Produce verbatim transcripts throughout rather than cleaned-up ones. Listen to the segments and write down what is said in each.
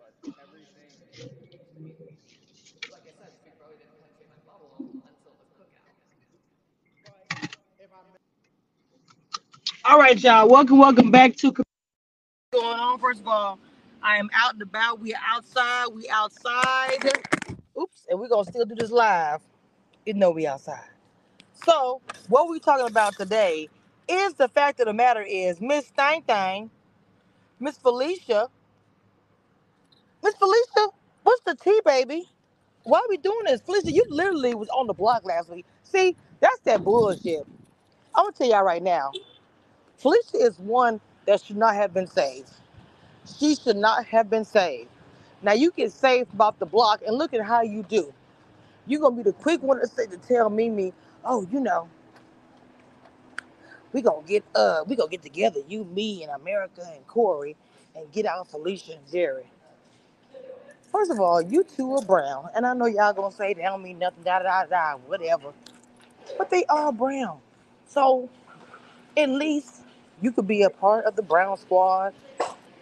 but everything, like I said, Big Brother didn't penetrate my bubble until the cookout. All right, y'all. Welcome, welcome back to What's going on. First of all, I am out and about. We are outside. We outside. Oops, and we're gonna still do this live, even though we outside. So, what we're talking about today is the fact of the matter is Miss Thang Thang, Miss Felicia, Miss Felicia, what's the tea, baby? Why are we doing this? Felicia, you literally was on the block last week. See, that's that bullshit. I'm gonna tell y'all right now. Felicia is one that should not have been saved. She should not have been saved. Now, you get saved about the block, and look at how you do. You're going to be the quick one to say to tell Mimi, oh, you know, we're going to get uh, we gonna get together, you, me, and America, and Corey, and get out Felicia and Jerry. First of all, you two are brown, and I know y'all going to say they don't mean nothing, da-da-da-da, whatever. But they are brown. So, at least you could be a part of the brown squad,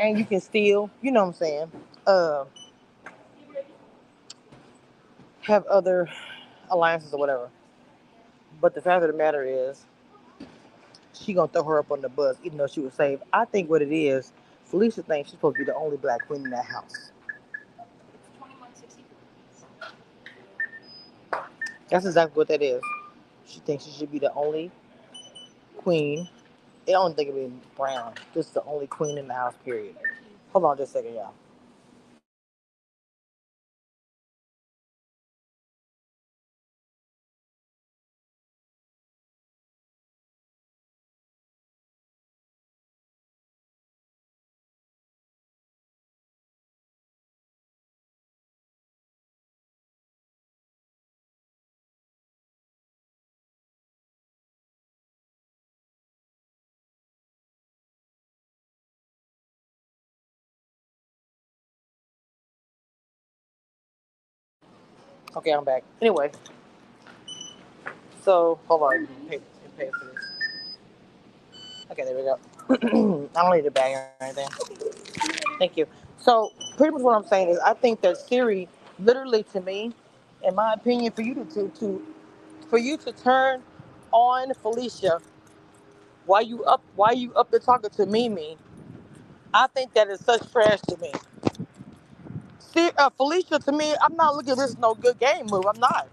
and you can still, you know what I'm saying, Uh, have other alliances or whatever. But the fact of the matter is, she gonna throw her up on the bus, even though she was saved. I think what it is, Felicia thinks she's supposed to be the only black queen in that house. That's exactly what that is. She thinks she should be the only queen. They don't think it'd be brown. Just the only queen in the house, period. Hold on just a second, y'all. Okay, I'm back. Anyway, so hold on. Pay, pay for this. Okay, there we go. I don't need a bag or anything. Thank you. So pretty much what I'm saying is, I think that Cirie, literally to me, in my opinion, for you to to, to for you to turn on Felicia, while you up while you up there talking to Mimi, I think that is such trash to me. See, uh, Felicia, to me, I'm not looking at this as no good game move. I'm not.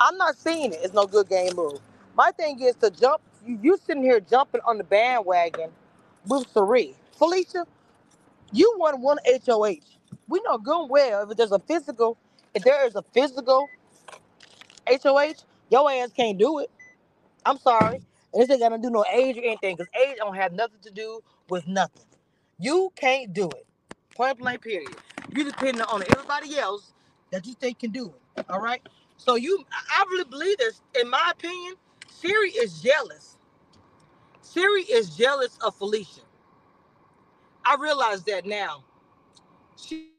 I'm not seeing it. It's no good game move. My thing is to jump. You, you sitting here jumping on the bandwagon with Cirie. Felicia, you won one H O H. We know good and well if there's a physical, if there is a physical H O H, your ass can't do it. I'm sorry. And this ain't got to do no age or anything, because age don't have nothing to do with nothing. You can't do it. Point blank, period. You're depending on everybody else that you think can do it, all right? So you, I really believe this. In my opinion, Cirie is jealous. Cirie is jealous of Felicia. I realize that now. She,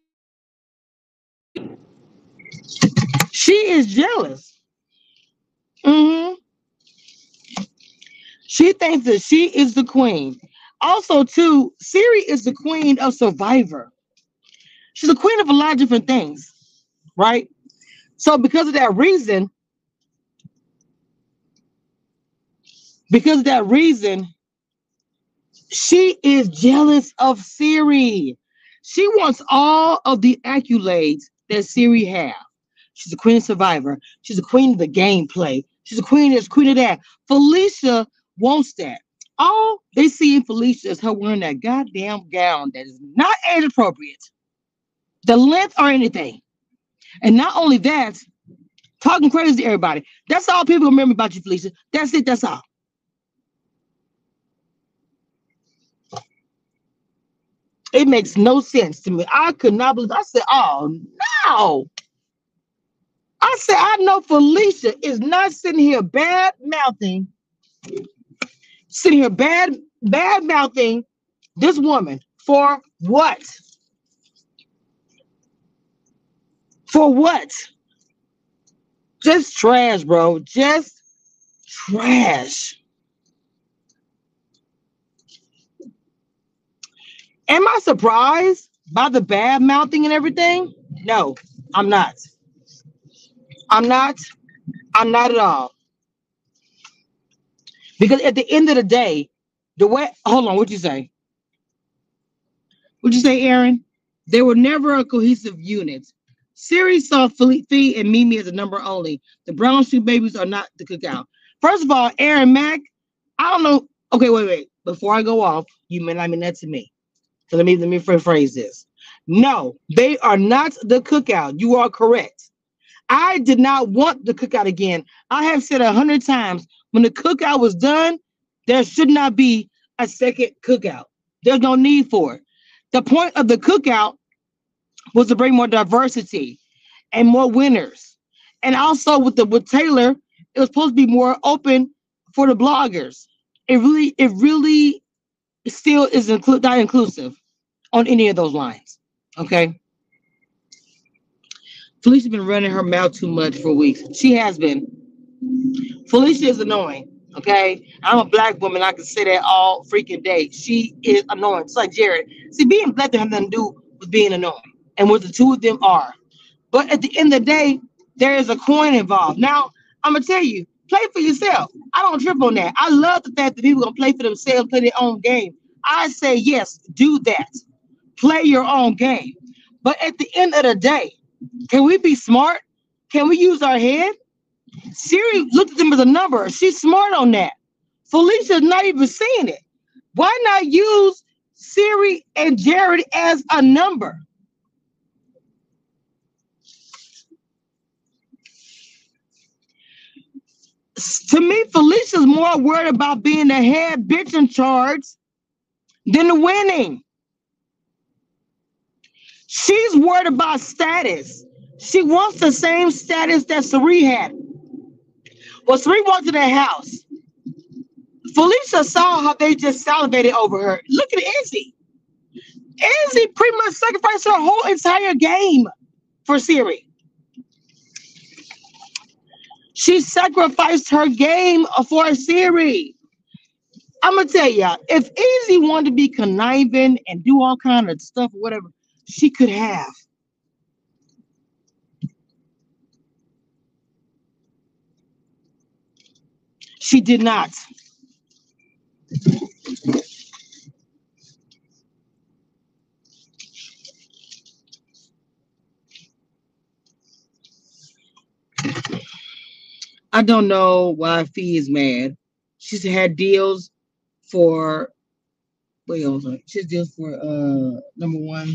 she is jealous. Mm-hmm. She thinks that she is the queen. Also, too, Cirie is the queen of Survivor. She's the queen of a lot of different things, right? So because of that reason, because of that reason, she is jealous of Cirie. She wants all of the accolades that Cirie have. She's the queen of Survivor. She's the queen of the gameplay. She's the queen of this, queen of that. Felicia wants that. All they see in Felicia is her wearing that goddamn gown that is not age appropriate. The length or anything. And not only that, talking crazy to everybody. That's all people remember about you, Felicia. That's it. That's all. It makes no sense to me. I could not believe. I said, oh, no. I said, I know Felicia is not sitting here bad-mouthing, sitting here bad, bad-mouthing this woman for what? For what? Just trash, bro. Just trash. Am I surprised by the bad mouthing and everything, no, I'm not. I'm not. I'm not at all. Because at the end of the day, the way, hold on, what'd you say? What'd you say, Aaron? They were never a cohesive unit. Cirie saw Felicia and Mimi as a number only. The Brown Shoe Babies are not the Cookout. First of all, Aaron Mack, I don't know. Okay, wait, wait. Before I go off, you may not mean that to me. So let me let me rephrase this. No, they are not the Cookout. You are correct. I did not want the Cookout again. I have said a hundred times, when the Cookout was done, there should not be a second Cookout. There's no need for it. The point of the Cookout was to bring more diversity and more winners. And also with the with Taylor, it was supposed to be more open for the bloggers. It really, it really still is inclu- not inclusive on any of those lines. Okay. Felicia's been running her mouth too much for weeks. She has been. Felicia is annoying. Okay. I'm a black woman. I can say that all freaking day. She is annoying. It's like Jared. See, being black doesn't have nothing to do with being annoying. And what the two of them are. But at the end of the day, there is a coin involved. Now, I'm going to tell you, play for yourself. I don't trip on that. I love the fact that people are going to play for themselves, play their own game. I say, yes, do that. Play your own game. But at the end of the day, can we be smart? Can we use our head? Cirie looked at them as a number. She's smart on that. Felicia's not even seeing it. Why not use Cirie and Jared as a number? To me, Felicia's more worried about being the head bitch in charge than the winning. She's worried about status. She wants the same status that Cirie had. Well, Cirie walked to that house. Felicia saw how they just salivated over her. Look at Izzy. Izzy pretty much sacrificed her whole entire game for Cirie. She sacrificed her game for Cirie. I'm going to tell y'all, if Izzy wanted to be conniving and do all kind of stuff, whatever, she could have. She did not. I don't know why Fee is mad. She's had deals for, wait, hold on. She's deals for uh number one.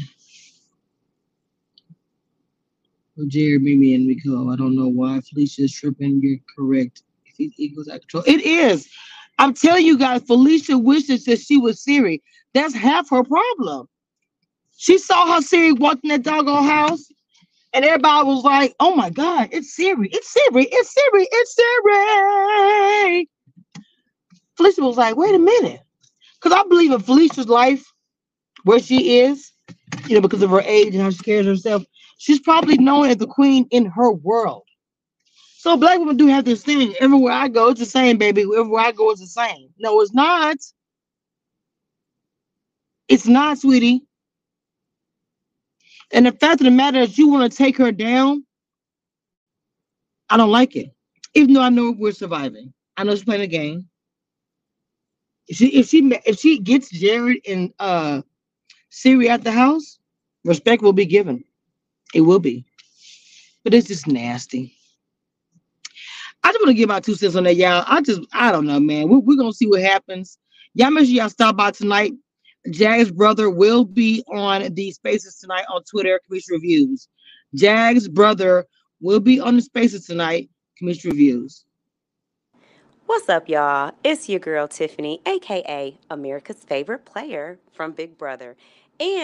Well, Jared, Mimi, and Nicole. I don't know why Felicia is tripping. You're correct. If it equals out of control. It is. I'm telling you guys, Felicia wishes that she was Cirie. That's half her problem. She saw how Cirie walked in that doggone house. And everybody was like, oh my God, it's Cirie, it's Cirie, it's Cirie, it's Cirie. Felicia was like, wait a minute. Because I believe in Felicia's life, where she is, you know, because of her age and how she carries herself, she's probably known as the queen in her world. So black women do have this thing. Everywhere I go, it's the same, baby. Everywhere I go, it's the same. No, it's not. It's not, sweetie. And the fact of the matter is you want to take her down, I don't like it. Even though I know we're surviving. I know she's playing a game. If she if she, if she gets Jared and uh, Cirie at the house, respect will be given. It will be. But it's just nasty. I just want to give my two cents on that, y'all. I just, I don't know, man. We're, we're going to see what happens. Y'all make sure y'all stop by tonight. Jag's brother will be on the spaces tonight on Twitter, Cameshia Reviews. Jag's brother will be on the spaces tonight, Cameshia Reviews. What's up, y'all? It's your girl, Tiffany, a k a. America's favorite player from Big Brother. And